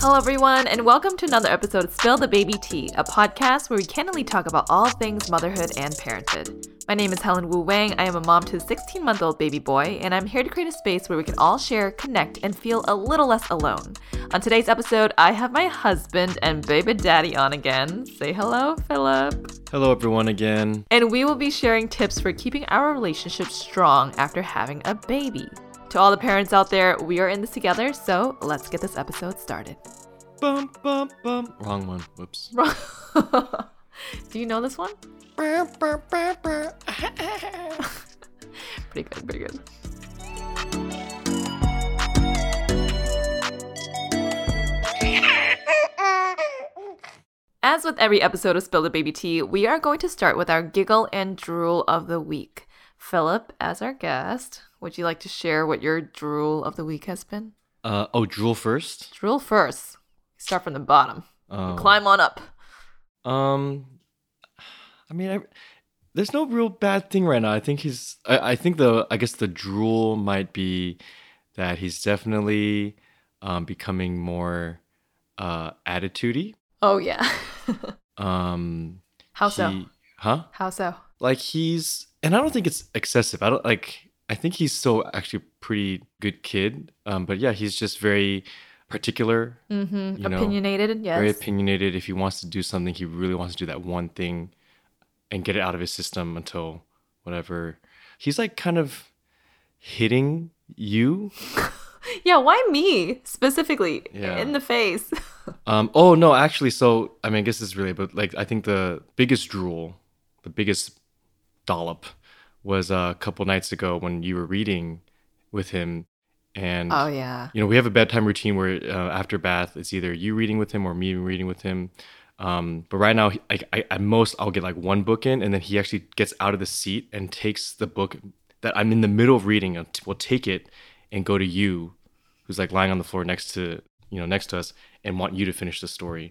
Hello everyone, and welcome to another episode of Spill the Baby Tea, a podcast where we candidly talk about all things motherhood and parenthood. My name is Helen Wu Wang, I am a mom to a 16-month-old baby boy, and I'm here to create a space where we can all share, connect, and feel a little less alone. On today's episode, I have my husband and baby daddy on again. Say hello, Philip. Hello everyone again. And we will be sharing tips for keeping our relationship strong after having a baby. To all the parents out there, we are in this together, so let's get this episode started. Bum, bum, bum. Wrong one. Whoops. Wrong. Do you know this one? Pretty good, pretty good. As with every episode of Spill the Baby Tea, we are going to start with our giggle and drool of the week. Philip, as our guest, would you like to share what your drool of the week has been? Drool first? Drool first. Start from the bottom. Oh. Climb on up. There's no real bad thing right now. I guess the drool might be that he's definitely becoming more attitude-y. Oh, yeah. How so? Huh? How so? Like he's... And I don't think it's excessive. I think he's still actually a pretty good kid. But yeah, he's just very particular. Mm-hmm. Opinionated, yes. Very opinionated. If he wants to do something, he really wants to do that one thing and get it out of his system until whatever. He's like kind of hitting you. Yeah, why me specifically? Yeah. In the face? I guess it's really, but like I think the biggest dollop was a couple nights ago when you were reading with him, and oh yeah, we have a bedtime routine where after bath it's either you reading with him or me reading with him, but right now at most I'll get like one book in, and then he actually gets out of the seat and takes the book that I'm in the middle of reading and will take it and go to you, who's like lying on the floor next to us, and want you to finish the story.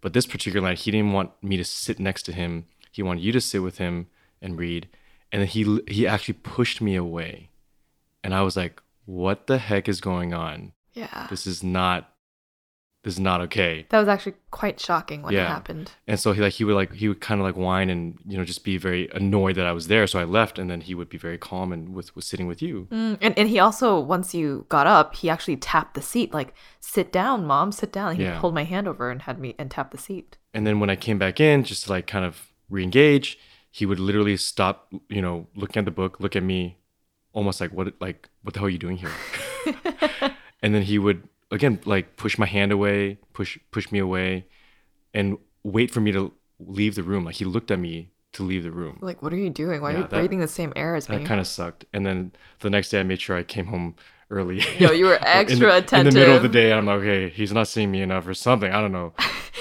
But this particular night he didn't want me to sit next to him, he wanted you to sit with him and read, and then he actually pushed me away, and I was like, what the heck is going on? Yeah, this is not okay. That was actually quite shocking when it happened. And so he would kind of like whine and just be very annoyed that I was there, so I left, and then he would be very calm and was sitting with you. And he also, once you got up, he actually tapped the seat like, sit down mom, sit down. He pulled my hand over and had me and tapped the seat. And then when I came back in just to like kind of re-engage, he would literally stop, looking at the book, look at me, almost like, what the hell are you doing here? And then he would, again, like push my hand away, push me away, and wait for me to leave the room. Like he looked at me to leave the room. Like, what are you doing? Why are you breathing the same air as me? That kind of sucked. And then the next day I made sure I came home early. Yo, you were extra attentive. In the middle of the day, I'm like, okay, he's not seeing me enough or something. I don't know.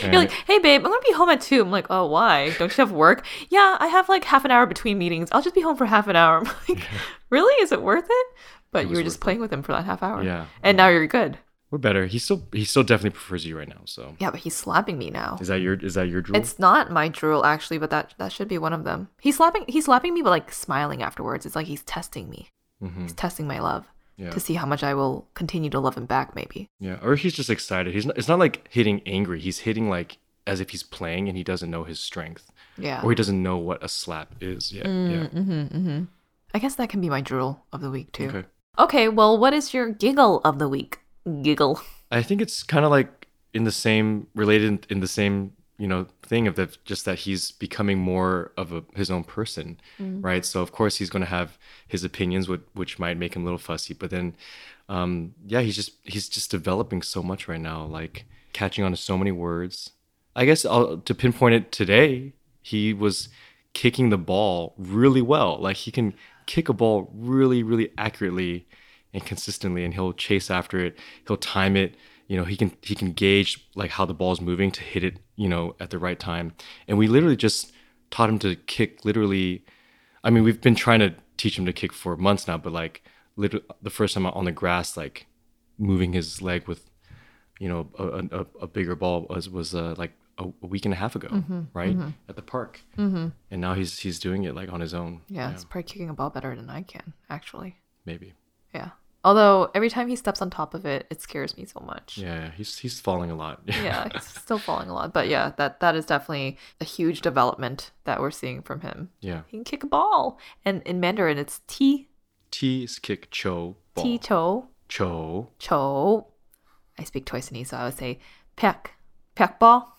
And you're like, hey, babe, I'm going to be home at 2:00. I'm like, oh, why? Don't you have work? Yeah, I have like half an hour between meetings. I'll just be home for half an hour. I'm like, really? Is it worth it? But you were just playing with him for that half hour. Yeah. And now you're good. We're better. He still definitely prefers you right now. So yeah, but he's slapping me now. Is that your drool? It's not my drool actually, but that should be one of them. He's slapping me, but like smiling afterwards. It's like he's testing me. Mm-hmm. He's testing my love to see how much I will continue to love him back, maybe. Yeah, or he's just excited. It's not like hitting angry. He's hitting like as if he's playing and he doesn't know his strength. Yeah. Or he doesn't know what a slap is yet. Mm-hmm. I guess that can be my drool of the week too. Okay. Well, what is your giggle of the week? Giggle. I think it's kind of like related in the same thing of that, just that he's becoming more of his own person, right? So of course he's going to have his opinions, which might make him a little fussy, but then he's just developing so much right now, like catching on to so many words. I guess to pinpoint it today, he was kicking the ball really well. Like he can kick a ball really, really accurately and consistently, and he'll chase after it, he'll time it, he can gauge like how the ball's moving to hit it at the right time. And we literally just taught him to kick. We've been trying to teach him to kick for months now, but like literally the first time on the grass, like moving his leg with a bigger ball was like a week and a half ago, right? Mm-hmm. At the park. Mm-hmm. And now he's doing it like on his own. Yeah, he's probably kicking a ball better than I can actually. Maybe. Yeah. Although every time he steps on top of it, it scares me so much. Yeah, he's falling a lot. Yeah, he's still falling a lot. But yeah, that is definitely a huge development that we're seeing from him. Yeah. He can kick a ball. And in Mandarin, it's ti. Ti is kick, cho, ball. Ti, cho. Cho. Cho. I speak Toisanese, so I would say pek. Pek ball.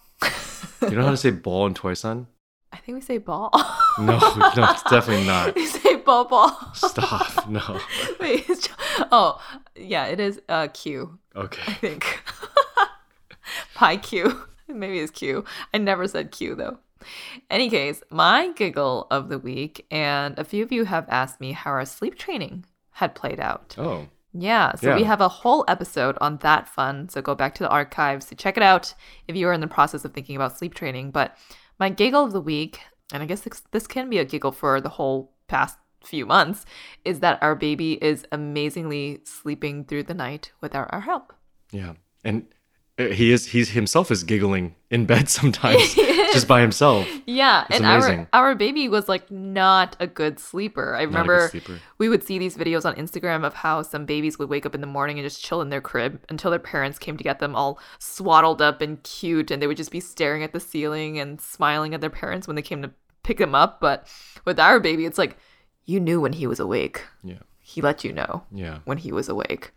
You know how to say ball in Toisan? I think we say ball. No, it's definitely not. We say ball. Stop. No. Wait. Oh, yeah. It is Q. Okay. I think. Pi Q. Maybe it's Q. I never said Q though. Any case, my giggle of the week, and a few of you have asked me how our sleep training had played out. Oh. Yeah. So we have a whole episode on that fun. So go back to the archives to check it out if you are in the process of thinking about sleep training. But my giggle of the week, and I guess this can be a giggle for the whole past few months, is that our baby is amazingly sleeping through the night without our help. Yeah. And he himself is giggling in bed sometimes just by himself. Yeah. It's amazing. Our baby was like not a good sleeper. I remember we would see these videos on Instagram of how some babies would wake up in the morning and just chill in their crib until their parents came to get them, all swaddled up and cute, and they would just be staring at the ceiling and smiling at their parents when they came to pick them up. But with our baby, it's like, you knew when he was awake. Yeah. He let you know when he was awake.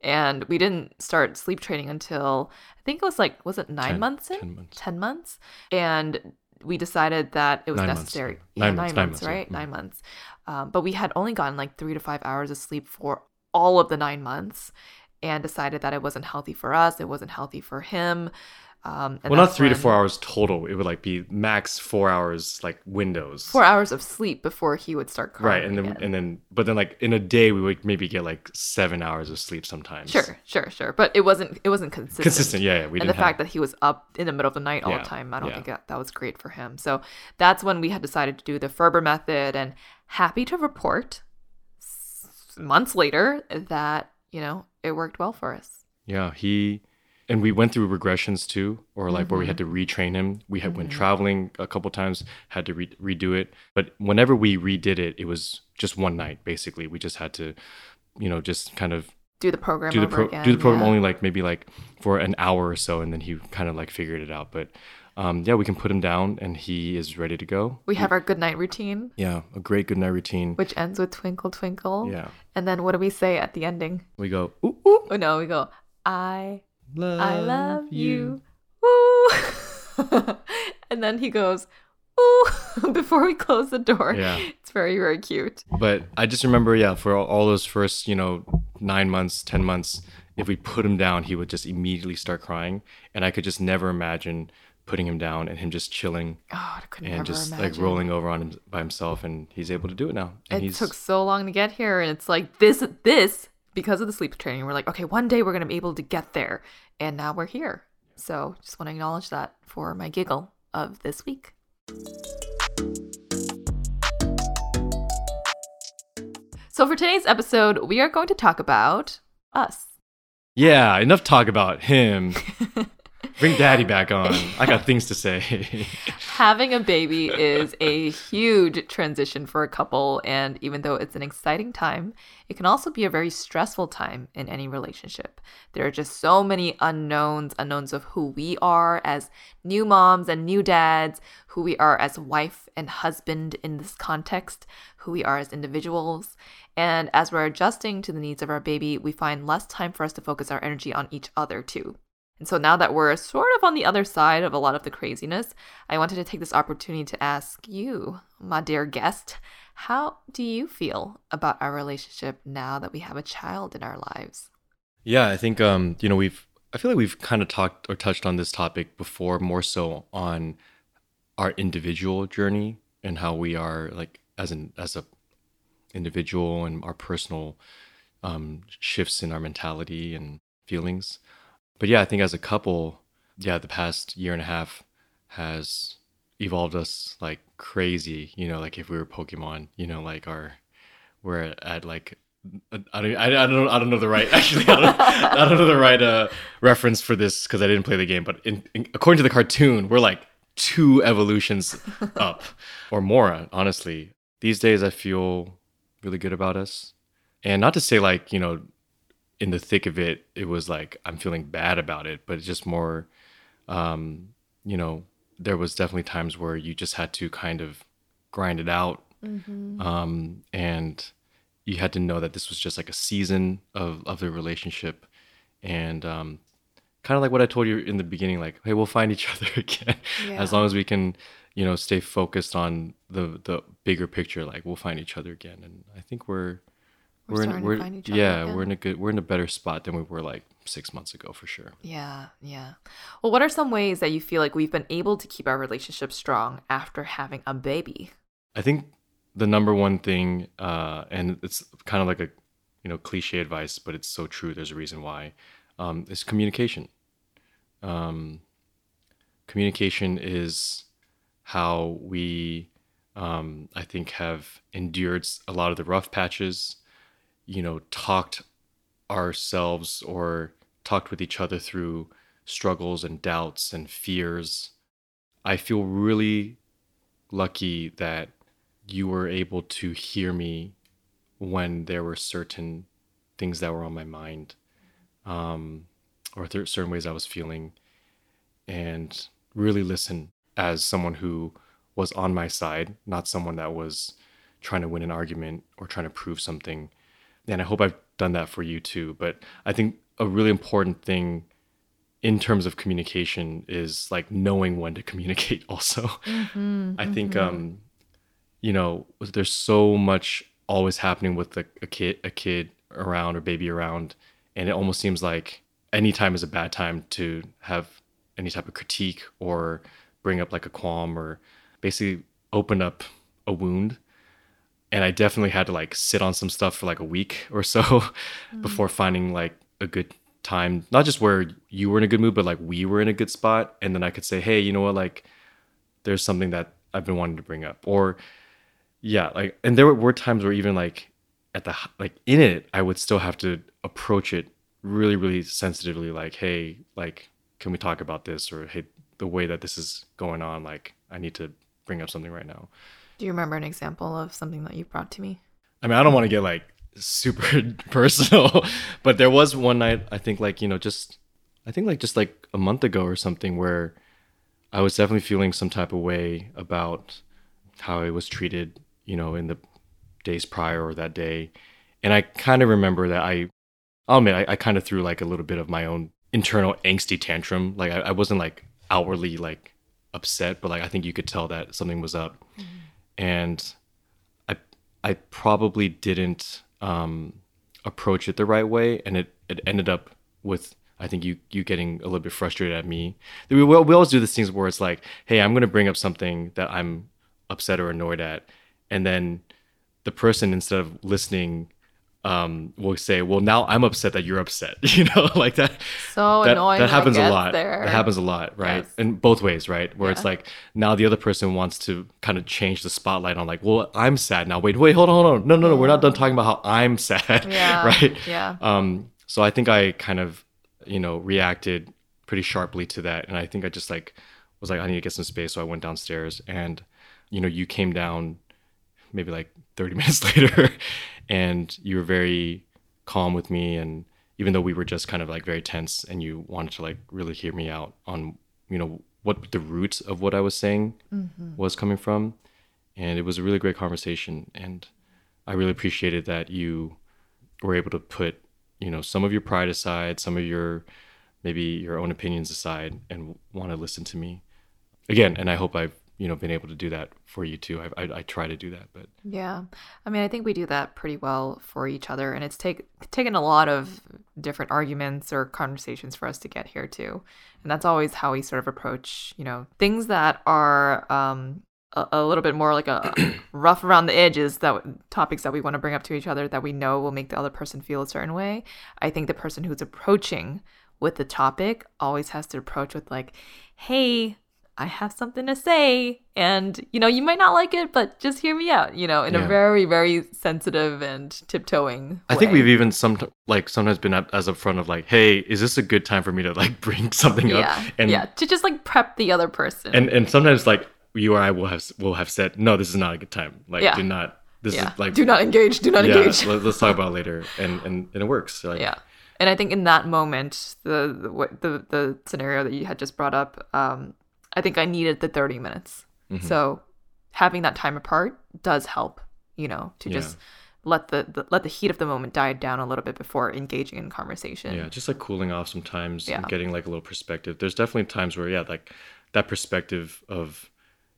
And we didn't start sleep training until, I think it was like, was it 9 months in? 10 months. 10 months. And we decided that it was necessary. 9 months, right? Yeah. 9 months. But we had only gotten like 3 to 5 hours of sleep for all of the 9 months and decided that it wasn't healthy for us. It wasn't healthy for him. Not 3 to 4 hours total. It would like be max 4 hours, like windows. 4 hours of sleep before he would start crying. Right, and then like in a day we would maybe get like 7 hours of sleep sometimes. Sure. But it wasn't consistent. Consistent, yeah. We didn't. And the fact that he was up in the middle of the night all the time, I don't think that was great for him. So that's when we had decided to do the Ferber method, and happy to report, months later, that it worked well for us. Yeah, And we went through regressions too, or like where we had to retrain him. We had went traveling a couple times, had to redo it. But whenever we redid it, it was just one night basically. We just had to, just kind of do the program again. Do the program only like maybe like for an hour or so, and then he kind of like figured it out. But we can put him down, and he is ready to go. We have our good night routine. Yeah, a great good night routine, which ends with twinkle twinkle. Yeah. And then what do we say at the ending? We go ooh ooh. Oh no, we go I love you. Woo. And then he goes, ooh, before we close the door. Yeah. It's very, very cute. But I just remember, for all those first, 9 months, 10 months, if we put him down, he would just immediately start crying. And I could just never imagine putting him down and him just chilling like rolling over on him by himself. And he's able to do it now. And it took so long to get here. And it's like, this because of the sleep training, we're like, okay, one day we're going to be able to get there. And now we're here. So just want to acknowledge that for my giggle of this week. So for today's episode, we are going to talk about us. Yeah, enough talk about him. Bring daddy back on. I got things to say. Having a baby is a huge transition for a couple. And even though it's an exciting time, it can also be a very stressful time in any relationship. There are just so many unknowns of who we are as new moms and new dads, who we are as wife and husband in this context, who we are as individuals. And as we're adjusting to the needs of our baby, we find less time for us to focus our energy on each other too. And so now that we're sort of on the other side of a lot of the craziness, I wanted to take this opportunity to ask you, my dear guest, how do you feel about our relationship now that we have a child in our lives? Yeah, I think, I feel like we've kind of talked or touched on this topic before, more so on our individual journey and how we are like as a individual and our personal shifts in our mentality and feelings. But yeah, I think as a couple, the past year and a half has evolved us like crazy, like if we were Pokemon, like we're at like, I don't know the right reference for this because I didn't play the game, but in according to the cartoon, we're like 2 evolutions up or more, honestly. These days, I feel really good about us. And not to say like, in the thick of it, it was like, I'm feeling bad about it, but it's just more, there was definitely times where you just had to kind of grind it out. Mm-hmm. And you had to know that this was just like a season of the relationship. And kind of like what I told you in the beginning, like, hey, we'll find each other again. Yeah. As long as we can, stay focused on the bigger picture, like we'll find each other again. And I think we're in a better spot than we were like 6 months ago for sure. Yeah. Well, what are some ways that you feel like we've been able to keep our relationship strong after having a baby? I think the number one thing, and it's kind of like a cliche advice, but it's so true. There's a reason why. Is communication. Communication is how we, I think, have endured a lot of the rough patches. Talked ourselves or talked with each other through struggles and doubts and fears. I feel really lucky that you were able to hear me when there were certain things that were on my mind, or certain ways I was feeling, and really listen as someone who was on my side, not someone that was trying to win an argument or trying to prove something. And I hope I've done that for you too. But I think a really important thing in terms of communication is like knowing when to communicate also. Mm-hmm, I think, there's so much always happening with a kid around or baby around. And it almost seems like any time is a bad time to have any type of critique or bring up like a qualm or basically open up a wound. And I definitely had to like sit on some stuff for like a week or so before finding like a good time, not just where you were in a good mood, but like we were in a good spot. And then I could say, hey, you know what, like there's something that I've been wanting to bring up, or and there were times where even like I would still have to approach it really, really sensitively. Like, hey, like, can we talk about this? Or, hey, the way that this is going on, like I need to bring up something right now. Do you remember an example of something that you brought to me? I mean, I don't want to get like super personal, but there was one night, I think like, just like a month ago or something, where I was definitely feeling some type of way about how I was treated, in the days prior or that day. And I kind of remember that I kind of threw like a little bit of my own internal angsty tantrum. Like I wasn't like outwardly like upset, but like, I think you could tell that something was up. Mm-hmm. And I probably didn't approach it the right way, and it ended up with, I think, you getting a little bit frustrated at me. We always do these things where it's like, hey, I'm going to bring up something that I'm upset or annoyed at, and then the person, instead of listening, will say, well, now I'm upset that you're upset, you know, like that. So annoying. That happens a lot. That happens a lot, right? Yes. In both ways, right? Where it's like, now the other person wants to kind of change the spotlight on, like, well, I'm sad now. Wait, hold on. No, we're not done talking about how I'm sad, right? Yeah. So I think I kind of, you know, reacted pretty sharply to that. And I think I just was like, I need to get some space. So I went downstairs and, you know, you came down maybe like 30 minutes later and you were very calm with me. And even though we were just kind of like very tense and you wanted to like really hear me out on, you know, what the root of what I was saying was coming from. And it was a really great conversation. And I really appreciated that you were able to put, you know, some of your pride aside, some of your, maybe your own opinions aside, and want to listen to me again. And I hope I've, you know, been able to do that for you too. I try to do that, but yeah, I mean, I think we do that pretty well for each other, and it's taken a lot of different arguments or conversations for us to get here too. And that's always how we sort of approach, you know, things that are a little bit more like a rough around the edges, topics that we want to bring up to each other that we know will make the other person feel a certain way. I think the person who's approaching with the topic always has to approach with like, hey, I have something to say, and, you know, you might not like it, but just hear me out, you know, in a very, very sensitive and tiptoeing way. I think we've even sometimes been as upfront of like, hey, is this a good time for me to like bring something up? And to just like prep the other person. And sometimes like you or I will have said, no, this is not a good time. Like, do not engage. Yeah, let's talk about it later. And it works. Like, yeah. And I think in that moment, the scenario that you had just brought up, I think I needed the 30 minutes. Mm-hmm. So having that time apart does help, you know, to just let the heat of the moment die down a little bit before engaging in conversation. Yeah, just like cooling off sometimes and getting like a little perspective. There's definitely times where, like that perspective of,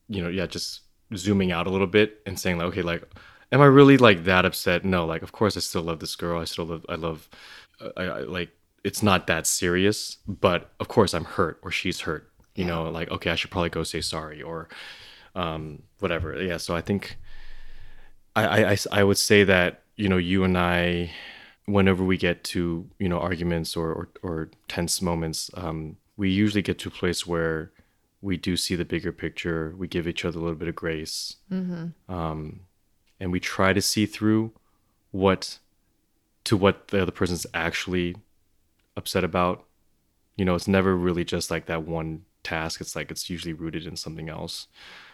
you know, just zooming out a little bit and saying like, okay, like, am I really like that upset? No, like, of course I still love this girl. I like, it's not that serious, but of course I'm hurt or she's hurt. You know, like, okay, I should probably go say sorry or whatever. Yeah, so I think I would say that, you know, you and I, whenever we get to, you know, arguments or tense moments, we usually get to a place where we do see the bigger picture. We give each other a little bit of grace. Mm-hmm. And we try to see through what the other person's actually upset about. You know, it's never really just like that one task. It's like it's usually rooted in something else,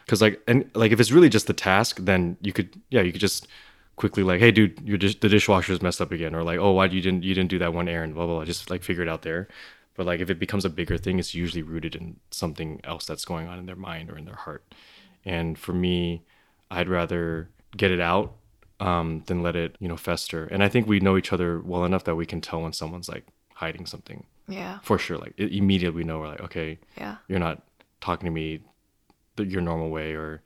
because like, and like if it's really just the task, then you could just quickly like, hey dude, the dishwasher is messed up again, or like, oh, why you didn't do that one errand, blah blah blah, just like figure it out there. But like if it becomes a bigger thing, it's usually rooted in something else that's going on in their mind or in their heart. And for me, I'd rather get it out than let it, you know, fester. And I think we know each other well enough that we can tell when someone's like hiding something. Yeah, for sure. Like immediately we know, we're like, okay, yeah, you're not talking to me your normal way, or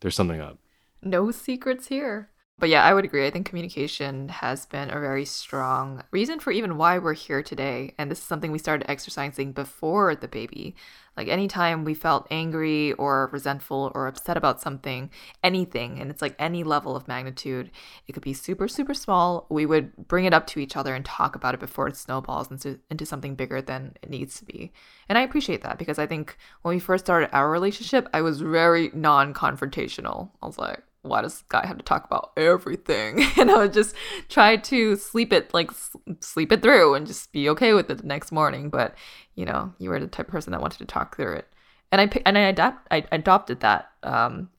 there's something up. No secrets here. But yeah, I would agree. I think communication has been a very strong reason for even why we're here today. And this is something we started exercising before the baby. Like anytime we felt angry or resentful or upset about something, anything, and it's like any level of magnitude, it could be super, super small, we would bring it up to each other and talk about it before it snowballs into something bigger than it needs to be. And I appreciate that, because I think when we first started our relationship, I was very non-confrontational. I was like, why does God have to talk about everything? And I would just try to sleep it through and just be okay with it the next morning. But, you know, you were the type of person that wanted to talk through it. And I adopted that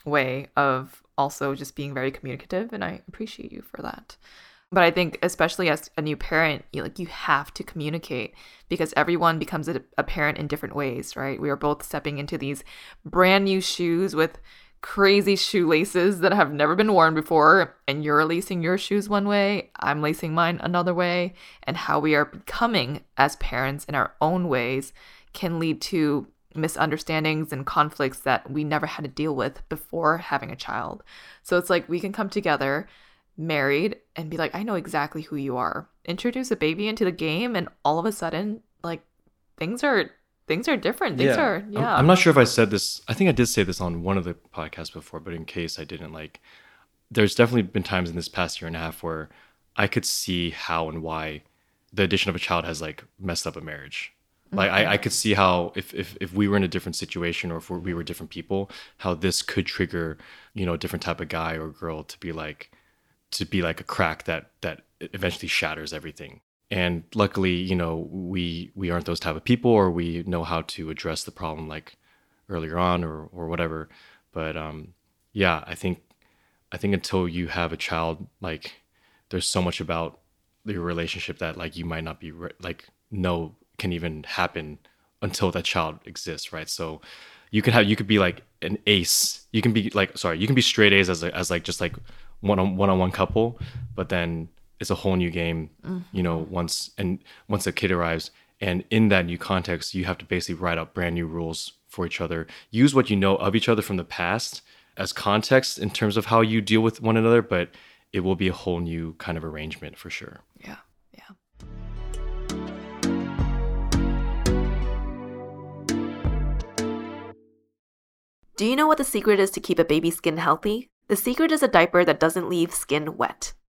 way of also just being very communicative. And I appreciate you for that. But I think especially as a new parent, you have to communicate, because everyone becomes a parent in different ways, right? We are both stepping into these brand new shoes with crazy shoelaces that have never been worn before, and you're lacing your shoes one way, I'm lacing mine another way, and how we are becoming as parents in our own ways can lead to misunderstandings and conflicts that we never had to deal with before having a child. So it's like we can come together married and be like, I know exactly who you are. Introduce a baby into the game, and all of a sudden, like, things are different. Things are. I'm not sure if I said this. I think I did say this on one of the podcasts before, but in case I didn't, like, there's definitely been times in this past year and a half where I could see how and why the addition of a child has like messed up a marriage. Like I could see how if we were in a different situation or if we were different people, how this could trigger, you know, a different type of guy or girl to be like a crack that eventually shatters everything. And luckily, you know, we aren't those type of people, or we know how to address the problem like earlier on or whatever. But yeah, I think until you have a child, like there's so much about your relationship that like you might not be know can even happen until that child exists, right? So you could be like an ace. You can be straight A's as one-on-one couple, but then it's a whole new game, you know, once a kid arrives. And in that new context, you have to basically write up brand new rules for each other. Use what you know of each other from the past as context in terms of how you deal with one another, but it will be a whole new kind of arrangement for sure. Yeah. Do you know what the secret is to keep a baby's skin healthy? The secret is a diaper that doesn't leave skin wet.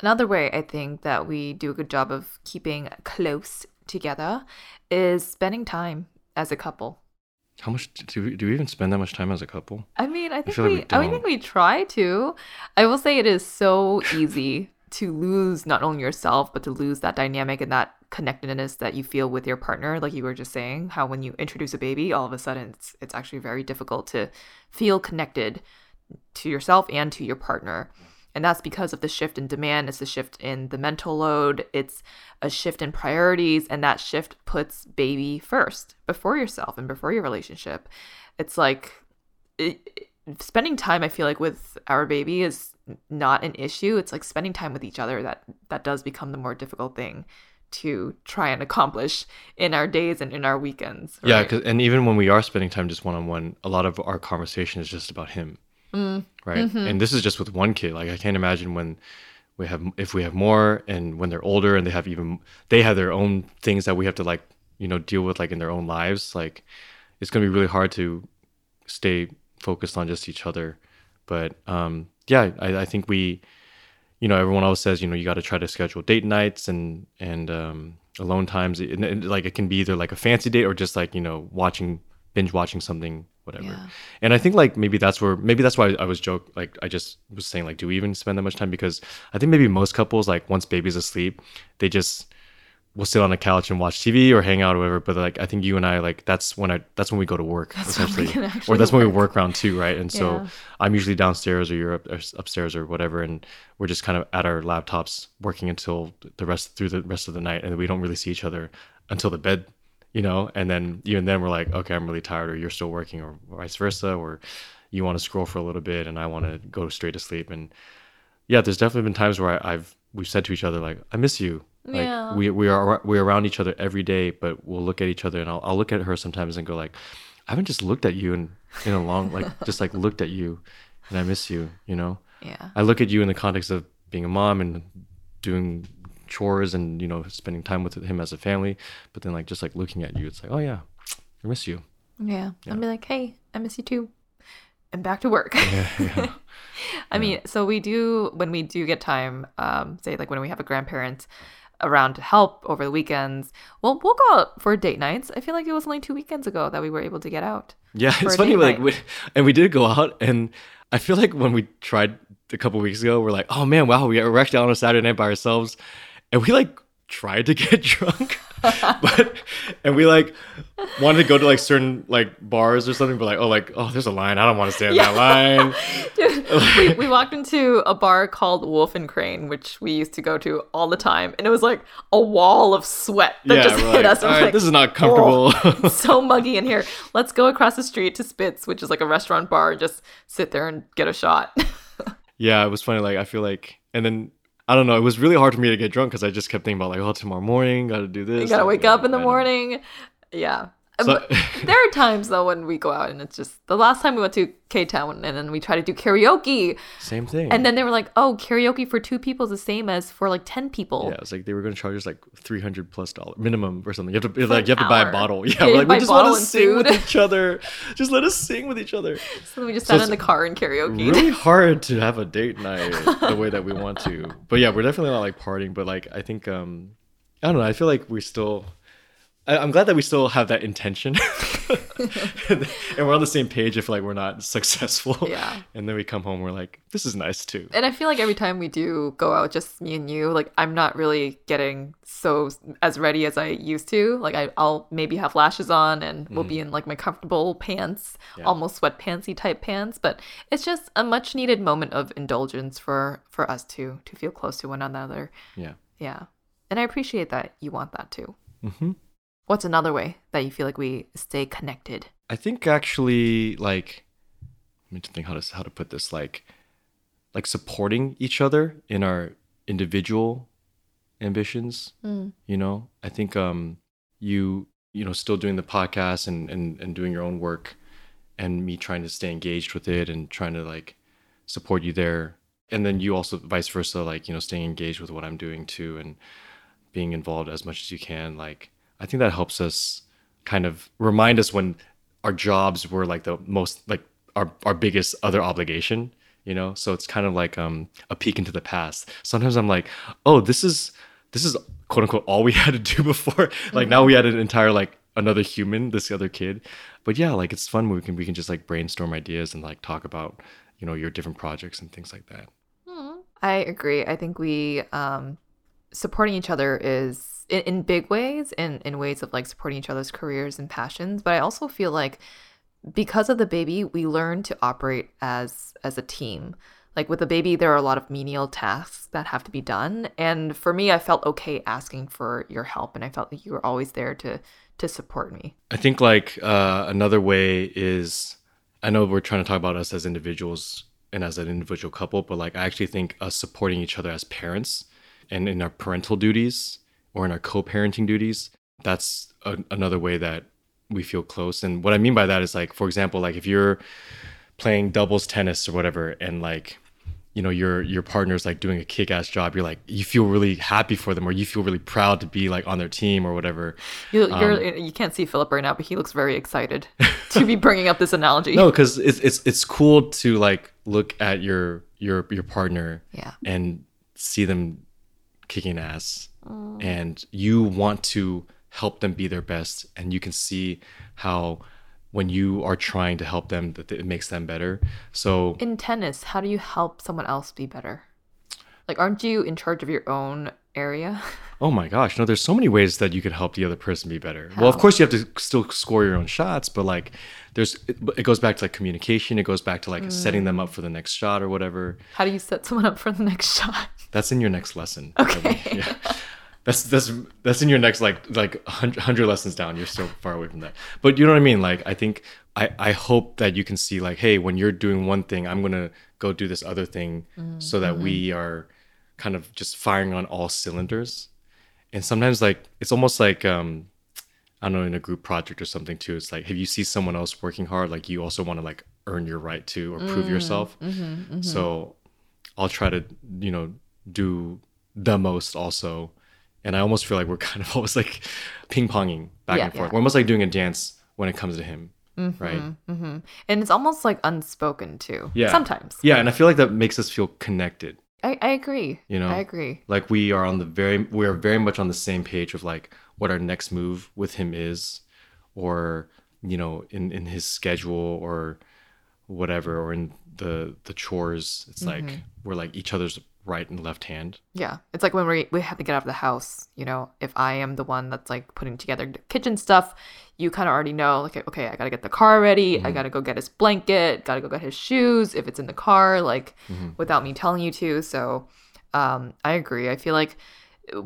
Another way I think that we do a good job of keeping close together is spending time as a couple. How much do we even spend that much time as a couple? I mean, I think we try to. I will say it is so easy to lose not only yourself, but to lose that dynamic and that connectedness that you feel with your partner. Like you were just saying, how when you introduce a baby, all of a sudden it's actually very difficult to feel connected to yourself and to your partner. And that's because of the shift in demand, it's a shift in the mental load, it's a shift in priorities, and that shift puts baby first, before yourself and before your relationship. It's like spending time, I feel like, with our baby is not an issue. It's like spending time with each other that does become the more difficult thing to try and accomplish in our days and in our weekends. Right? Yeah, and even when we are spending time just one-on-one, a lot of our conversation is just about him. Right. Mm-hmm. And this is just with one kid. Like I can't imagine if we have more, and when they're older and they have their own things that we have to like, you know, deal with like in their own lives. Like it's going to be really hard to stay focused on just each other. But yeah, I think we, you know, everyone always says, you know, you got to try to schedule date nights and alone times. And like it can be either like a fancy date or just like, you know, binge watching something, whatever. Yeah. And I think like maybe that's why I was joking, like I just was saying like, do we even spend that much time? Because I think maybe most couples, like once baby's asleep, they just will sit on the couch and watch TV or hang out or whatever. But like I think you and I, like that's when we go to work, essentially, or that's when we work round two, right? And so yeah. I'm usually downstairs or you're upstairs or whatever, and we're just kind of at our laptops working until through the rest of the night, and we don't really see each other until the bed. You know, and then even then we're like, okay, I'm really tired, or you're still working, or vice versa, or you want to scroll for a little bit and I want to go straight to sleep. And yeah, there's definitely been times where we've said to each other like, I miss you. Like yeah. we're around each other every day, but we'll look at each other, and I'll look at her sometimes and go like, I haven't just looked at you in a long like just like looked at you, and I miss you, you know. Yeah. I look at you in the context of being a mom and doing chores and, you know, spending time with him as a family. But then, like, just like looking at you, it's like, oh yeah, I miss you. Yeah. Yeah. I'll be like, hey, I miss you too. And back to work. Yeah, yeah. I mean, so we do, when we do get time, say like when we have a grandparent around to help over the weekends, well, we'll go out for date nights. I feel like it was only 2 weekends ago that we were able to get out. Yeah, it's funny. Like, we did go out, and I feel like when we tried a couple weeks ago, we're like, oh man, wow, we're actually out on a Saturday night by ourselves, and we like tried to get drunk. And we like wanted to go to like certain like bars or something, but like, oh, there's a line. I don't want to stay in that line. Dude, we walked into a bar called Wolf and Crane, which we used to go to all the time. And it was like a wall of sweat that just hit us. All right, like, this is not comfortable. It's so muggy in here. Let's go across the street to Spitz, which is like a restaurant bar, and just sit there and get a shot. Yeah, it was funny. Like, I feel like, and then, I don't know. It was really hard for me to get drunk because I just kept thinking about like, oh, tomorrow morning, got to do this. You got to wake up in the morning. Yeah. So, there are times though when we go out and it's just, the last time we went to K-Town and then we tried to do karaoke. Same thing. And then they were like, oh, karaoke for 2 people is the same as for like 10 people. Yeah, it's like they were going to charge us like $300+ minimum or something. You have to buy a bottle. Yeah, we're like, we just want to sing with each other. Just let us sing with each other. So we just sat in the car and karaoke. Really hard to have a date night the way that we want to. But yeah, we're definitely not like partying, but like I think, I don't know, I feel like we still... I'm glad that we still have that intention and we're on the same page if like we're not successful. Yeah. And then we come home, we're like, this is nice too. And I feel like every time we do go out, just me and you, like I'm not really getting so as ready as I used to. Like I'll maybe have lashes on and we'll be in like my comfortable pants, almost sweatpantsy type pants. But it's just a much needed moment of indulgence for us to feel close to one another. Yeah. Yeah. And I appreciate that you want that too. Mm-hmm. What's another way that you feel like we stay connected? I think actually, like, let me think how to put this, like supporting each other in our individual ambitions. Mm. You know, I think you know, still doing the podcast and doing your own work, and me trying to stay engaged with it and trying to like support you there, and then you also vice versa, like, you know, staying engaged with what I'm doing too and being involved as much as you can, like. I think that helps us kind of remind us when our jobs were like the most, like our biggest other obligation, you know? So it's kind of like a peek into the past. Sometimes I'm like, oh, this is quote unquote all we had to do before. Like now we had an entire, like another human, this other kid. But yeah, like it's fun when we can just like brainstorm ideas and like talk about, you know, your different projects and things like that. I agree. I think we, supporting each other is in big ways and in ways of like supporting each other's careers and passions. But I also feel like because of the baby, we learn to operate as a team. Like with the baby, there are a lot of menial tasks that have to be done. And for me, I felt okay asking for your help. And I felt like you were always there to support me. I think like another way is, I know we're trying to talk about us as individuals and as an individual couple, but like I actually think us supporting each other as parents and in our parental duties or in our co-parenting duties, that's another way that we feel close. And what I mean by that is like, for example, like if you're playing doubles tennis or whatever, and like, you know, your partner's like doing a kick-ass job, you're like, you feel really happy for them, or you feel really proud to be like on their team or whatever. You can't see Philip right now, but he looks very excited to be bringing up this analogy. No, because it's cool to like look at your partner and see them kicking ass, and you want to help them be their best, and you can see how when you are trying to help them that it makes them better. So in tennis, how do you help someone else be better? Like, aren't you in charge of your own area? Oh my gosh, no, there's so many ways that you could help the other person be better. How? Well, of course you have to still score your own shots, but like it goes back to like communication. It goes back to like setting them up for the next shot or whatever. How do you set someone up for the next shot? That's in your next lesson. Okay. Yeah. That's in your next like 100 lessons down. You're so far away from that. But you know what I mean? Like, I think I hope that you can see like, hey, when you're doing one thing, I'm going to go do this other thing so that we are kind of just firing on all cylinders. And sometimes like, it's almost like, I don't know, in a group project or something too, it's like, if you see someone else working hard, like you also want to like earn your right to or prove yourself. So I'll try to, you know, do the most also And I almost feel like we're kind of always like ping-ponging back and forth. Yeah. We're almost like doing a dance when it comes to him, right? Mm-hmm. And it's almost like unspoken too. Yeah. Sometimes. Yeah, and I feel like that makes us feel connected. I agree. You know? I agree. Like we are very much on the same page of like what our next move with him is, or, you know, in his schedule or whatever, or in the chores. It's like we're like each other's right and left hand. Yeah. It's like when we have to get out of the house, you know, if I am the one that's like putting together kitchen stuff, you kind of already know, like, okay, I got to get the car ready. I got to go get his blanket, got to go get his shoes if it's in the car, like without me telling you to. So I agree. I feel like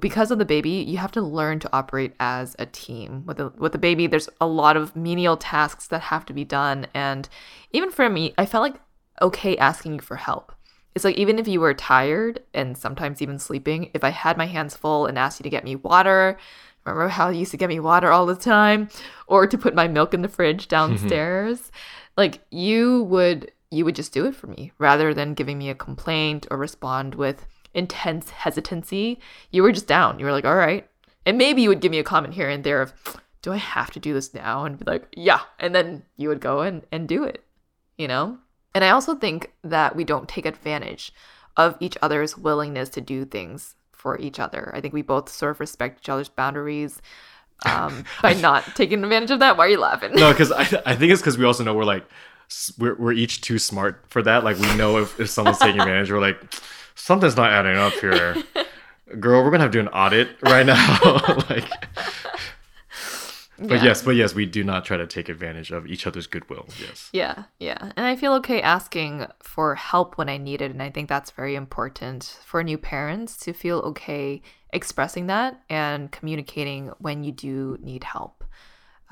because of the baby, you have to learn to operate as a team. With the baby, there's a lot of menial tasks that have to be done. And even for me, I felt like okay asking you for help. It's like even if you were tired and sometimes even sleeping, if I had my hands full and asked you to get me water, remember how you used to get me water all the time, or to put my milk in the fridge downstairs, like you would just do it for me rather than giving me a complaint or respond with intense hesitancy. You were just down. You were like, all right. And maybe you would give me a comment here and there of, do I have to do this now? And be like, yeah. And then you would go and do it, you know? And I also think that we don't take advantage of each other's willingness to do things for each other. I think we both sort of respect each other's boundaries by not taking advantage of that. Why are you laughing? No, because I think it's because we also know we're like, we're each too smart for that. Like we know if someone's taking advantage, we're like, something's not adding up here. Girl, we're going to have to do an audit right now. Like, But yes, we do not try to take advantage of each other's goodwill. Yes. Yeah, yeah. And I feel okay asking for help when I need it. And I think that's very important for new parents to feel okay expressing that and communicating when you do need help.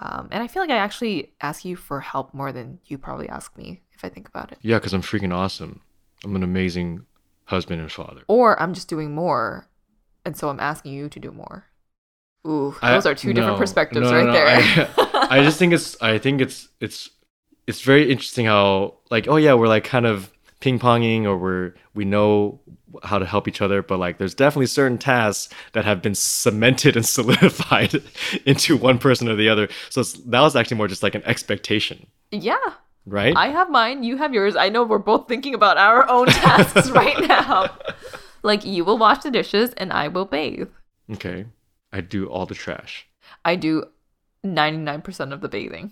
And I feel like I actually ask you for help more than you probably ask me if I think about it. Yeah, because I'm freaking awesome. I'm an amazing husband and father. Or I'm just doing more. And so I'm asking you to do more. Ooh, those are two different perspectives there. I just think it's very interesting how like, oh yeah, we're like kind of ping-ponging or we know how to help each other, but like there's definitely certain tasks that have been cemented and solidified into one person or the other. So that was actually more just like an expectation. Yeah. Right? I have mine, you have yours. I know we're both thinking about our own tasks right now. Like you will wash the dishes and I will bathe. Okay. I do all the trash. I do 99% of the bathing.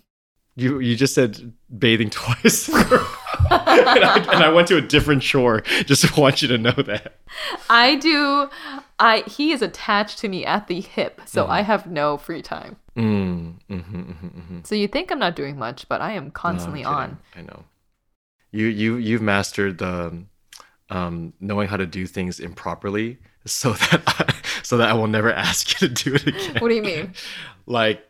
You just said bathing twice. and I went to a different chore. Just want you to know that. I do. He is attached to me at the hip, so I have no free time. So you think I'm not doing much, but I am constantly on. I know. You've mastered the knowing how to do things improperly. So that I will never ask you to do it again. What do you mean? Like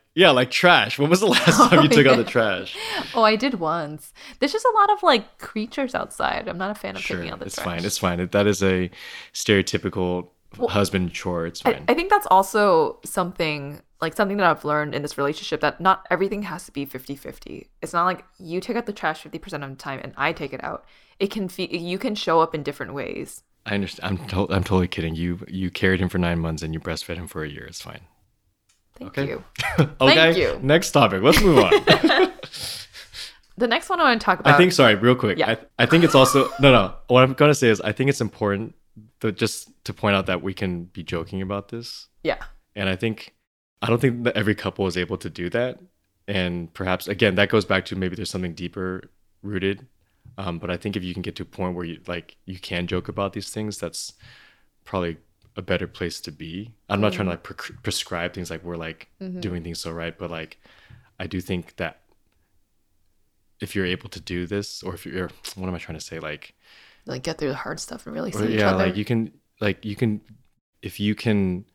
trash. When was the last time you took out the trash? Oh, I did once. There's just a lot of like creatures outside. I'm not a fan of taking out the trash. It's fine. That is a stereotypical husband chore. It's fine. I think that's also something that I've learned in this relationship, that not everything has to be 50-50. It's not like you take out the trash 50% of the time and I take it out. It can you can show up in different ways. I understand. I'm totally kidding. You carried him for 9 months and you breastfed him for a year. It's fine. Thank you. Okay. Thank you. Next topic. Let's move on. The next one I want to talk about. I think. Sorry, real quick. Yeah. I think it's also no. What I'm gonna say is I think it's important to point out that we can be joking about this. Yeah. And I don't think that every couple is able to do that. And perhaps again that goes back to maybe there's something deeper rooted. But I think if you can get to a point where you can joke about these things, that's probably a better place to be. I'm not trying to like prescribe things like we're like doing things so right, but like I do think that if you're able to do this, or if you're, what am I trying to say, like get through the hard stuff and really see each other. Like you can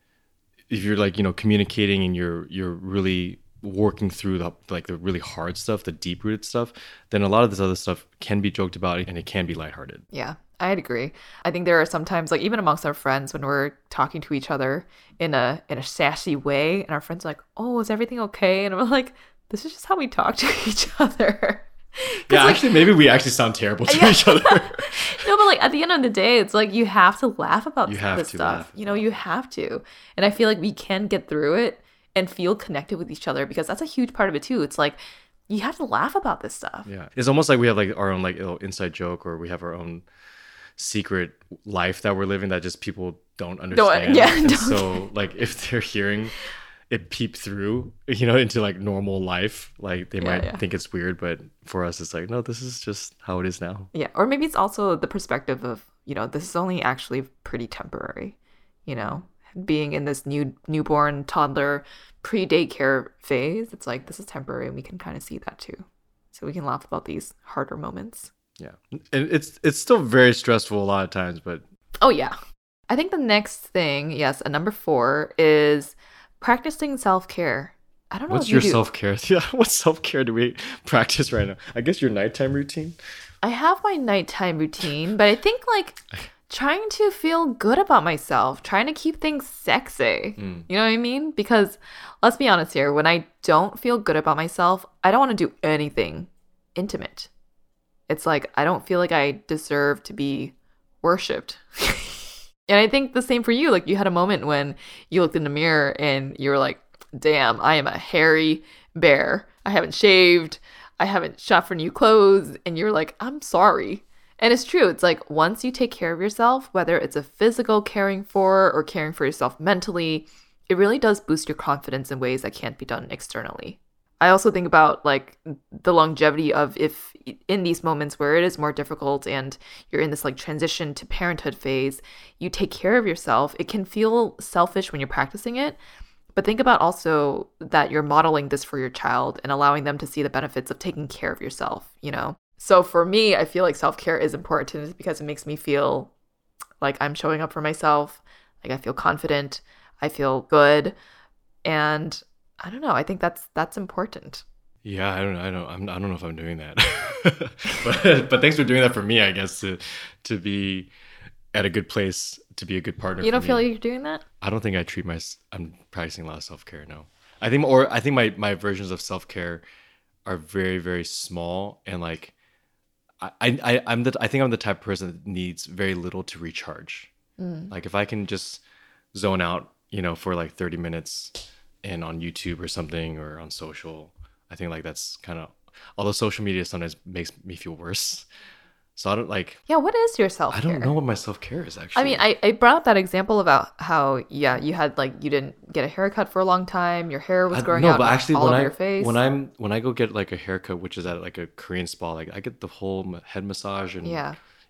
if you're like, you know, communicating and you're really working through the really hard stuff, the deep-rooted stuff, then a lot of this other stuff can be joked about and it can be lighthearted. Yeah, I'd agree. I think there are sometimes, like even amongst our friends, when we're talking to each other in a sassy way and our friends are like, oh, is everything okay? And I'm like, this is just how we talk to each other. Yeah, like, actually, maybe we actually sound terrible to each other. No, but like at the end of the day, it's like you have to laugh about this stuff. You know, you have to. And I feel like we can get through it and feel connected with each other because that's a huge part of it too. It's like you have to laugh about this stuff. Yeah, it's almost like we have like our own like little inside joke, or we have our own secret life that we're living that just people don't understand. So like if they're hearing it peep through, you know, into like normal life, like they might think it's weird, but for us it's like, no, this is just how it is now. Yeah, or maybe it's also the perspective of, you know, this is only actually pretty temporary, you know, being in this newborn toddler pre-daycare phase. It's like, this is temporary, and we can kind of see that too, so we can laugh about these harder moments. Yeah, and it's still very stressful a lot of times, but oh yeah. I think the next thing, number 4 is practicing self-care. I don't know what's your self-care. Yeah, what self-care do we practice right now? I guess your nighttime routine. I have my nighttime routine, but I think like trying to feel good about myself, trying to keep things sexy. You know what I mean? Because let's be honest here, when I don't feel good about myself, I don't want to do anything intimate. It's like, I don't feel like I deserve to be worshipped. And I think the same for you. Like, you had a moment when you looked in the mirror and you were like, damn, I am a hairy bear. I haven't shaved. I haven't shop for new clothes. And you're like, I'm sorry. And it's true. It's like, once you take care of yourself, whether it's a physical caring for or caring for yourself mentally, it really does boost your confidence in ways that can't be done externally. I also think about like the longevity of, if in these moments where it is more difficult and you're in this like transition to parenthood phase, you take care of yourself. It can feel selfish when you're practicing it, but think about also that you're modeling this for your child and allowing them to see the benefits of taking care of yourself, you know? So for me, I feel like self-care is important because it makes me feel like I'm showing up for myself. Like, I feel confident. I feel good. And I don't know. I think that's important. Yeah, I don't know if I'm doing that, but thanks for doing that for me. I guess to be at a good place, to be a good partner. You don't feel like you're doing that? I don't think I'm practicing a lot of self care. No, I think my versions of self care are very, very small, and like I think I'm the type of person that needs very little to recharge. Like, if I can just zone out, you know, for like 30 minutes. And on YouTube or something, or on social, I think like that's kind of, although social media sometimes makes me feel worse. So I don't like. Yeah, what is your self-care? I don't know what my self-care is actually. I mean, I brought up that example about how, yeah, you had like, you didn't get a haircut for a long time. Your hair was growing out actually, all over your face. When I go get like a haircut, which is at like a Korean spa, like I get the whole head massage and,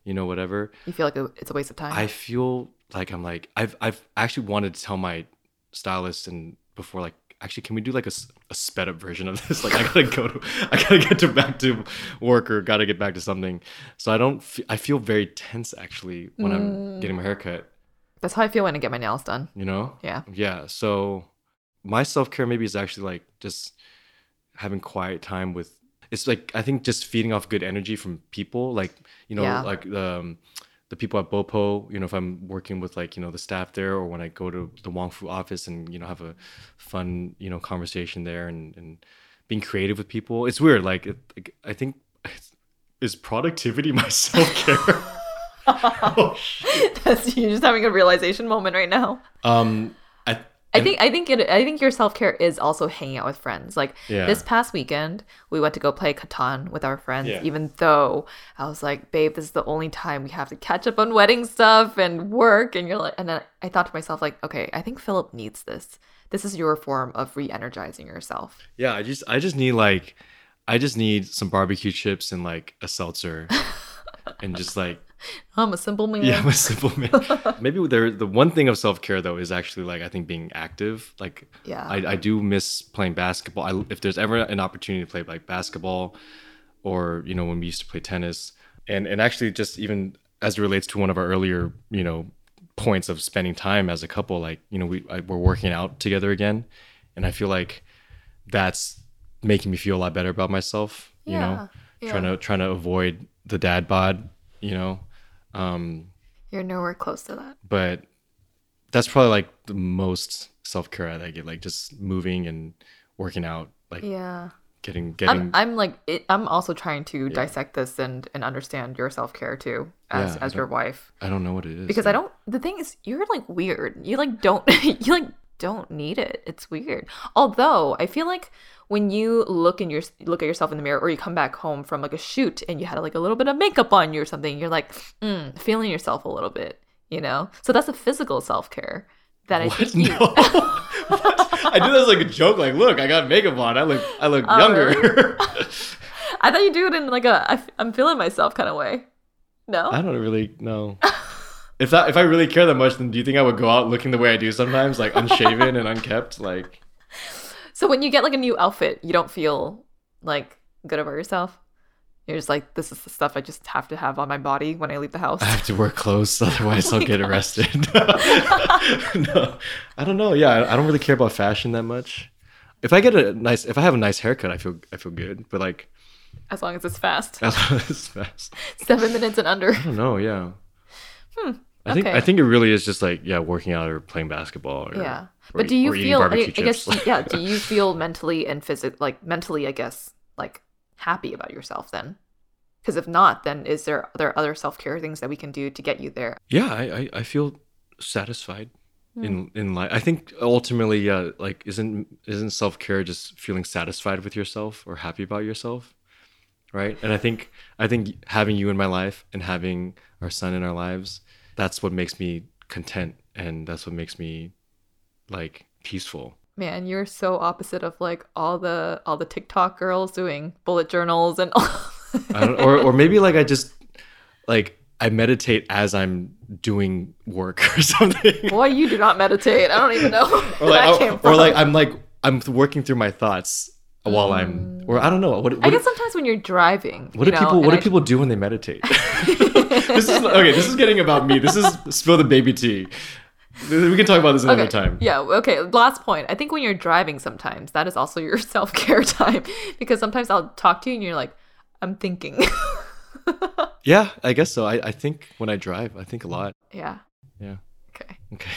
you know, whatever. You feel like it's a waste of time? I feel like I've actually wanted to tell my stylist and before, like, actually, can we do like a sped up version of this? Like, gotta get back to something. So I feel very tense actually when I'm getting my haircut. That's how I feel when I get my nails done. You know? Yeah. So my self care maybe is actually like just having quiet time with. It's like, I think just feeding off good energy from people, like, you know, like the people at Bopo, you know, if I'm working with like, you know, the staff there, or when I go to the Wong Fu office and, you know, have a fun, you know, conversation there and being creative with people. It's weird. Like, I think, is productivity my self-care? Oh, shit. You're just having a realization moment right now. I think your self-care is also hanging out with friends. Like, this past weekend, we went to go play Catan with our friends, even though I was like, babe, this is the only time we have to catch up on wedding stuff and work. And you're like, and then I thought to myself, like, okay, I think Philip needs this. This is your form of re-energizing yourself. Yeah, I just need some barbecue chips and like a seltzer and just like. I'm a simple man. Yeah, I'm a simple man. Maybe the one thing of self-care, though, is actually, like, I think being active. Like, I do miss playing basketball. If there's ever an opportunity to play, like, basketball or, you know, when we used to play tennis. And actually just even as it relates to one of our earlier, you know, points of spending time as a couple, like, you know, we're working out together again. And I feel like that's making me feel a lot better about myself, you know, trying to avoid the dad bod, you know. You're nowhere close to that, but that's probably like the most self-care that I get, like just moving and working out, like getting. I'm also trying to dissect this and understand your self-care too as your wife. I don't know what it is. Because the thing is, you're like weird. You like don't don't need it. It's weird. Although I feel like when you look at yourself in the mirror, or you come back home from like a shoot and you had like a little bit of makeup on you or something, you're like feeling yourself a little bit, you know. So that's a physical self-care that I think you... No. I do that as like a joke. Like, look, I got makeup on. I look younger. Really? I thought you do it in like I'm feeling myself kind of way. No, I don't really know. If I really care that much, then do you think I would go out looking the way I do sometimes, like unshaven and unkept? Like, so when you get like a new outfit, you don't feel like good about yourself. You're just like, this is the stuff I just have to have on my body when I leave the house. I have to wear clothes, otherwise I'll get arrested. No, I don't know. Yeah, I don't really care about fashion that much. If I have a nice haircut, I feel good. But like, as long as it's fast. 7 minutes and under. I don't know. Yeah. I think it really is just like working out or playing basketball but do you feel do you feel mentally and physically happy about yourself then? Because if not, then are there other self-care things that we can do to get you there? I feel satisfied in life. I think ultimately isn't self-care just feeling satisfied with yourself or happy about yourself? Right. And I think having you in my life and having our son in our lives, that's what makes me content. And that's what makes me like peaceful. Man, you're so opposite of like all the TikTok girls doing bullet journals and all. Or maybe like I just like I meditate as I'm doing work or something. Boy, you do not meditate. I don't even know. I'm working through my thoughts while I'm, or I don't know. I guess sometimes when you're driving, what do people do when they meditate? This is getting about me. This is Spill the Baby Tea. We can talk about this another time. Yeah. Okay. Last point. I think when you're driving, sometimes that is also your self-care time, because sometimes I'll talk to you and you're like, I'm thinking. Yeah, I guess so. I think when I drive, I think a lot. Yeah. Yeah. Okay.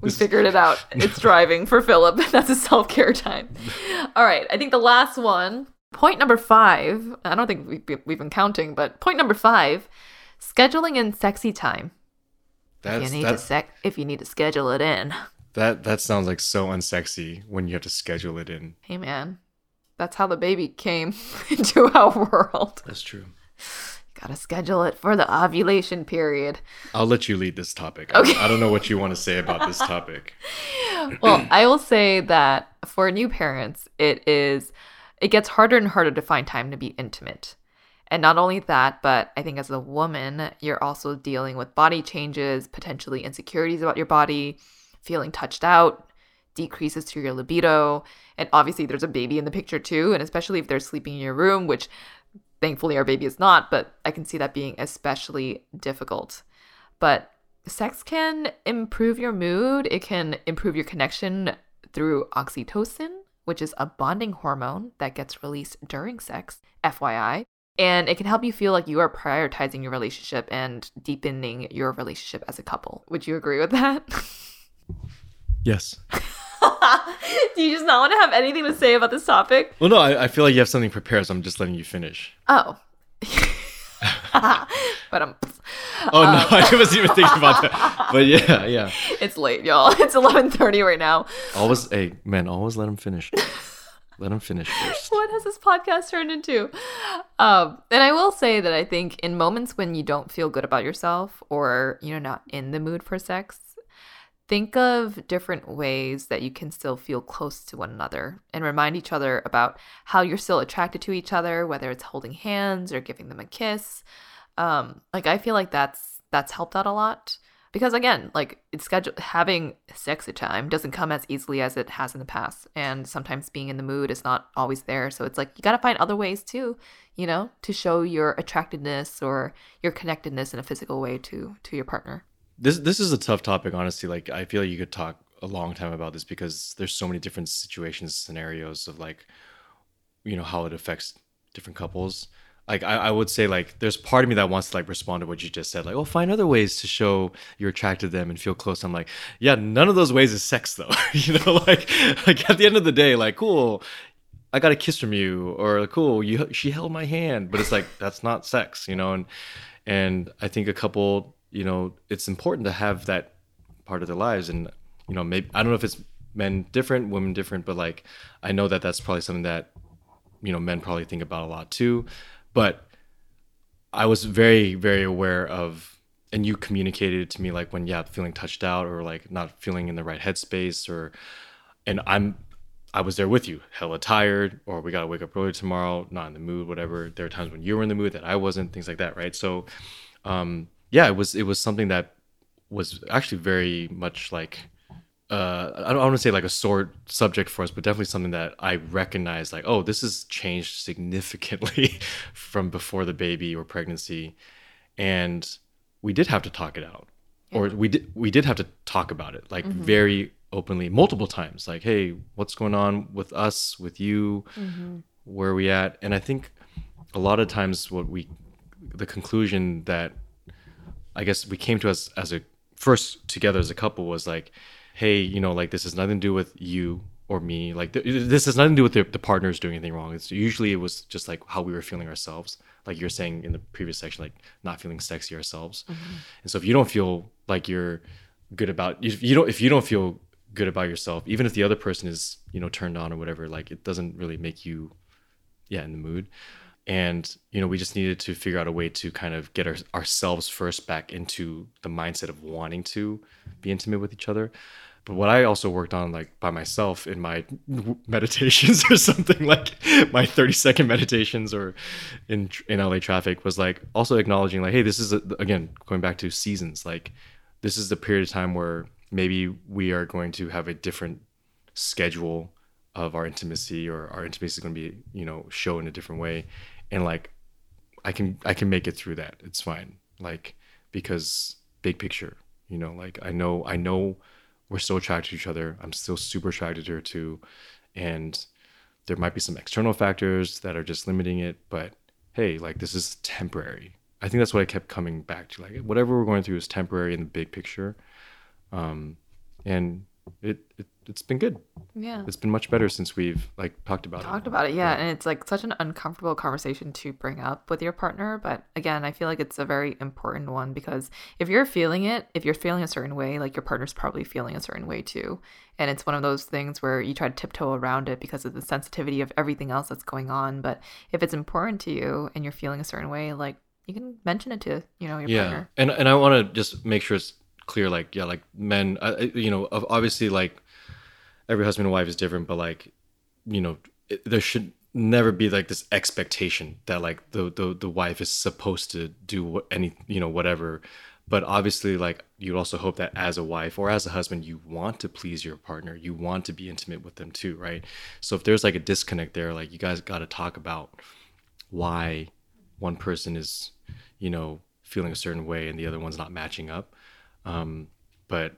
We figured it out. It's driving for Philip. That's his self-care time. All right. I think the last one, point number 5, I don't think we've been counting, but point number 5, scheduling in sexy time. If you need to schedule it in. That sounds like so unsexy when you have to schedule it in. Hey, man. That's how the baby came into our world. That's true. Gotta schedule it for the ovulation period. I'll let you lead this topic. Okay. I don't know what you want to say about this topic. Well, I will say that for new parents, it gets harder and harder to find time to be intimate. And not only that, but I think as a woman, you're also dealing with body changes, potentially insecurities about your body, feeling touched out, decreases to your libido. And obviously there's a baby in the picture too. And especially if they're sleeping in your room, which... thankfully, our baby is not, but I can see that being especially difficult. But sex can improve your mood. It can improve your connection through oxytocin, which is a bonding hormone that gets released during sex, FYI. And it can help you feel like you are prioritizing your relationship and deepening your relationship as a couple. Would you agree with that? Yes. Do you just not want to have anything to say about this topic? Well, no, I feel like you have something prepared, so I'm just letting you finish. Oh. But I'm... Oh, no, I wasn't even thinking about that. But yeah. It's late, y'all. It's 11:30 right now. Always let him finish. Let him finish first. What has this podcast turned into? And I will say that I think in moments when you don't feel good about yourself or, you know, not in the mood for sex, think of different ways that you can still feel close to one another and remind each other about how you're still attracted to each other, whether it's holding hands or giving them a kiss. I feel like that's helped out a lot because, again, like having sexy time doesn't come as easily as it has in the past. And sometimes being in the mood is not always there. So it's like you got to find other ways too, you know, to show your attractiveness or your connectedness in a physical way to your partner. This is a tough topic, honestly. Like, I feel like you could talk a long time about this because there's so many different situations, scenarios of like, you know, how it affects different couples. Like, I would say like, there's part of me that wants to like respond to what you just said. Like, oh, find other ways to show you're attracted to them and feel close. I'm like, yeah, none of those ways is sex though. You know, like at the end of the day, like, cool. I got a kiss from you, or cool, she held my hand, but it's like, that's not sex, you know? And I think a couple, you know, it's important to have that part of their lives. And, you know, maybe, I don't know if it's men different, women different, but like, I know that that's probably something that, you know, men probably think about a lot too, but I was very, very aware of, and you communicated to me like when, yeah, feeling touched out or like not feeling in the right headspace or, and I was there with you, hella tired, or we got to wake up early tomorrow, not in the mood, whatever. There were times when you were in the mood that I wasn't, things like that, right? So, yeah, it was something that was actually very much like, I don't want to say like a sore subject for us, but definitely something that I recognized like, oh, this has changed significantly from before the baby or pregnancy. And we did have to talk it out, or we did have to talk about it, like mm-hmm. very openly, multiple times, like, hey, what's going on with us, with you, mm-hmm. where are we at? And I think a lot of times the conclusion that I guess we came to first together as a couple was like, hey, you know, like this has nothing to do with you or me, like this has nothing to do with the partners doing anything wrong. It's usually, it was just like how we were feeling ourselves, like you're saying in the previous section, like not feeling sexy ourselves. Mm-hmm. And so if you don't feel like you're good about, if you don't feel good about yourself, even if the other person is, you know, turned on or whatever, like it doesn't really make you in the mood. And, you know, we just needed to figure out a way to kind of get ourselves first back into the mindset of wanting to be intimate with each other. But what I also worked on, like by myself in my meditations or something, like my 30-second meditations or in LA traffic, was like also acknowledging like, hey, this is again going back to seasons, like this is the period of time where maybe we are going to have a different schedule of our intimacy, or our intimacy is going to be, you know, show in a different way. And like, I can make it through that. It's fine. Like, because big picture, you know, like I know we're still attracted to each other. I'm still super attracted to her too. And there might be some external factors that are just limiting it, but hey, like this is temporary. I think that's what I kept coming back to. Like whatever we're going through is temporary in the big picture. And it's been good. Yeah. It's been much better since we've like talked about it. Yeah. And it's like such an uncomfortable conversation to bring up with your partner. But again, I feel like it's a very important one, because if you're feeling a certain way, like your partner's probably feeling a certain way too. And it's one of those things where you try to tiptoe around it because of the sensitivity of everything else that's going on. But if it's important to you and you're feeling a certain way, like you can mention it to, you know, your partner. Yeah. And I want to just make sure it's clear, like, yeah, like men, you know, obviously like every husband and wife is different, but like, you know, there should never be like this expectation that like the wife is supposed to do whatever. But obviously like you also hope that as a wife or as a husband, you want to please your partner. You want to be intimate with them too, right? So if there's like a disconnect there, like you guys got to talk about why one person is, you know, feeling a certain way and the other one's not matching up. But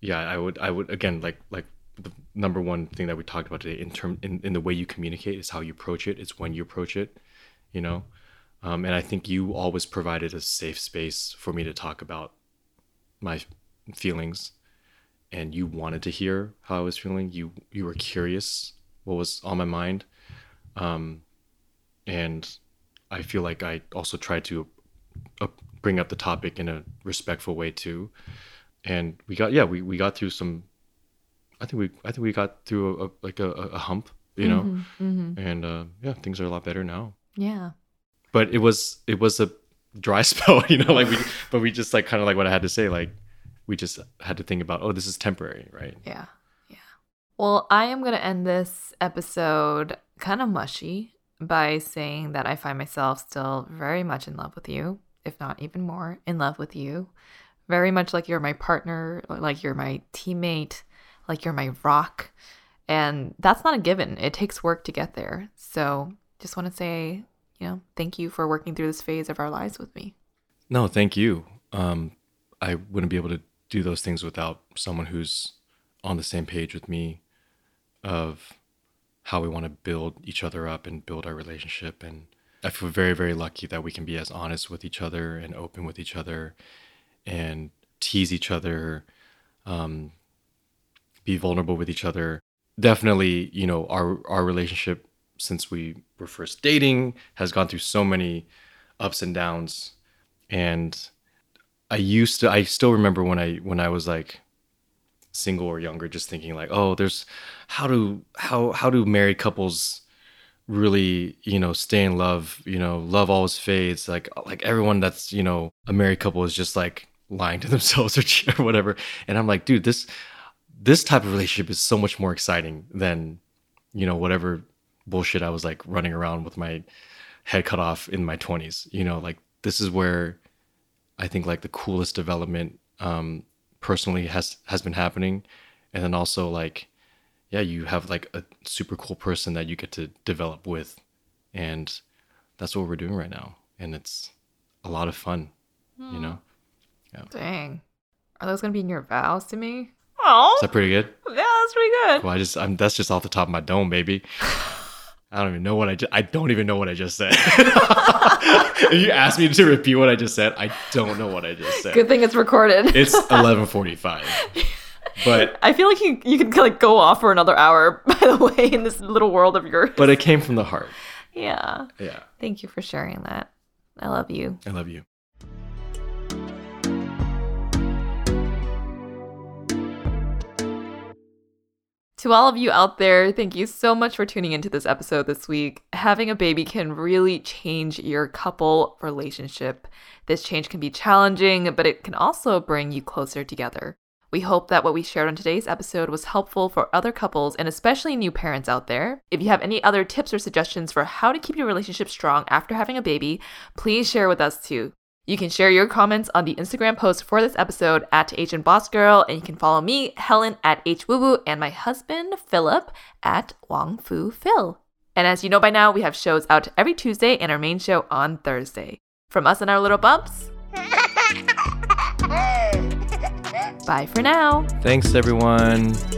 yeah, I would again, like the number one thing that we talked about today in the way you communicate is how you approach it. It's when you approach it, you know? And I think you always provided a safe space for me to talk about my feelings, and you wanted to hear how I was feeling. You were curious what was on my mind. And I feel like I also tried to bring up the topic in a respectful way too. And we got through a hump, you know, mm-hmm. And yeah, things are a lot better now. Yeah. But it was a dry spell, you know, like we just like kind of like what I had to say, like we just had to think about, oh, this is temporary, right? Yeah. Yeah. Well, I am going to end this episode kind of mushy by saying that I find myself still very much in love with you, if not even more in love with you. Very much like you're my partner, like you're my teammate, like you're my rock. And that's not a given. It takes work to get there. So just want to say, you know, thank you for working through this phase of our lives with me. No, thank you. I wouldn't be able to do those things without someone who's on the same page with me of how we want to build each other up and build our relationship. And I feel very, very lucky that we can be as honest with each other and open with each other and tease each other, be vulnerable with each other. Definitely, you know, our relationship since we were first dating has gone through so many ups and downs. And I still remember when I was like single or younger, just thinking like, oh, there's how do married couples really, you know, stay in love, you know, love always fades. Like everyone that's, you know, a married couple is just like lying to themselves or whatever. And I'm like, dude, this type of relationship is so much more exciting than, you know, whatever bullshit I was like running around with my head cut off in my 20s. You know, like this is where I think like the coolest development personally has been happening. And then also like, yeah, you have like a super cool person that you get to develop with. And that's what we're doing right now. And it's a lot of fun, you know? Yeah. Dang. Are those going to be your vows to me? Oh. Is that pretty good? Yeah, that's pretty good. Well, that's just off the top of my dome, baby. I don't even know what I just said. If you asked me to repeat what I just said, I don't know what I just said. Good thing it's recorded. It's 11:45. But I feel like you could like go off for another hour, by the way, in this little world of yours. But it came from the heart. Yeah. Yeah. Thank you for sharing that. I love you. I love you. To all of you out there, thank you so much for tuning into this episode this week. Having a baby can really change your couple relationship. This change can be challenging, but it can also bring you closer together. We hope that what we shared on today's episode was helpful for other couples and especially new parents out there. If you have any other tips or suggestions for how to keep your relationship strong after having a baby, please share with us too. You can share your comments on the Instagram post for this episode at AsianBossGirl, and you can follow me, Helen, at HWuWu, and my husband, Philip, at wongfuphil. And as you know by now, we have shows out every Tuesday and our main show on Thursday. From us and our little bumps... Bye for now. Thanks, everyone.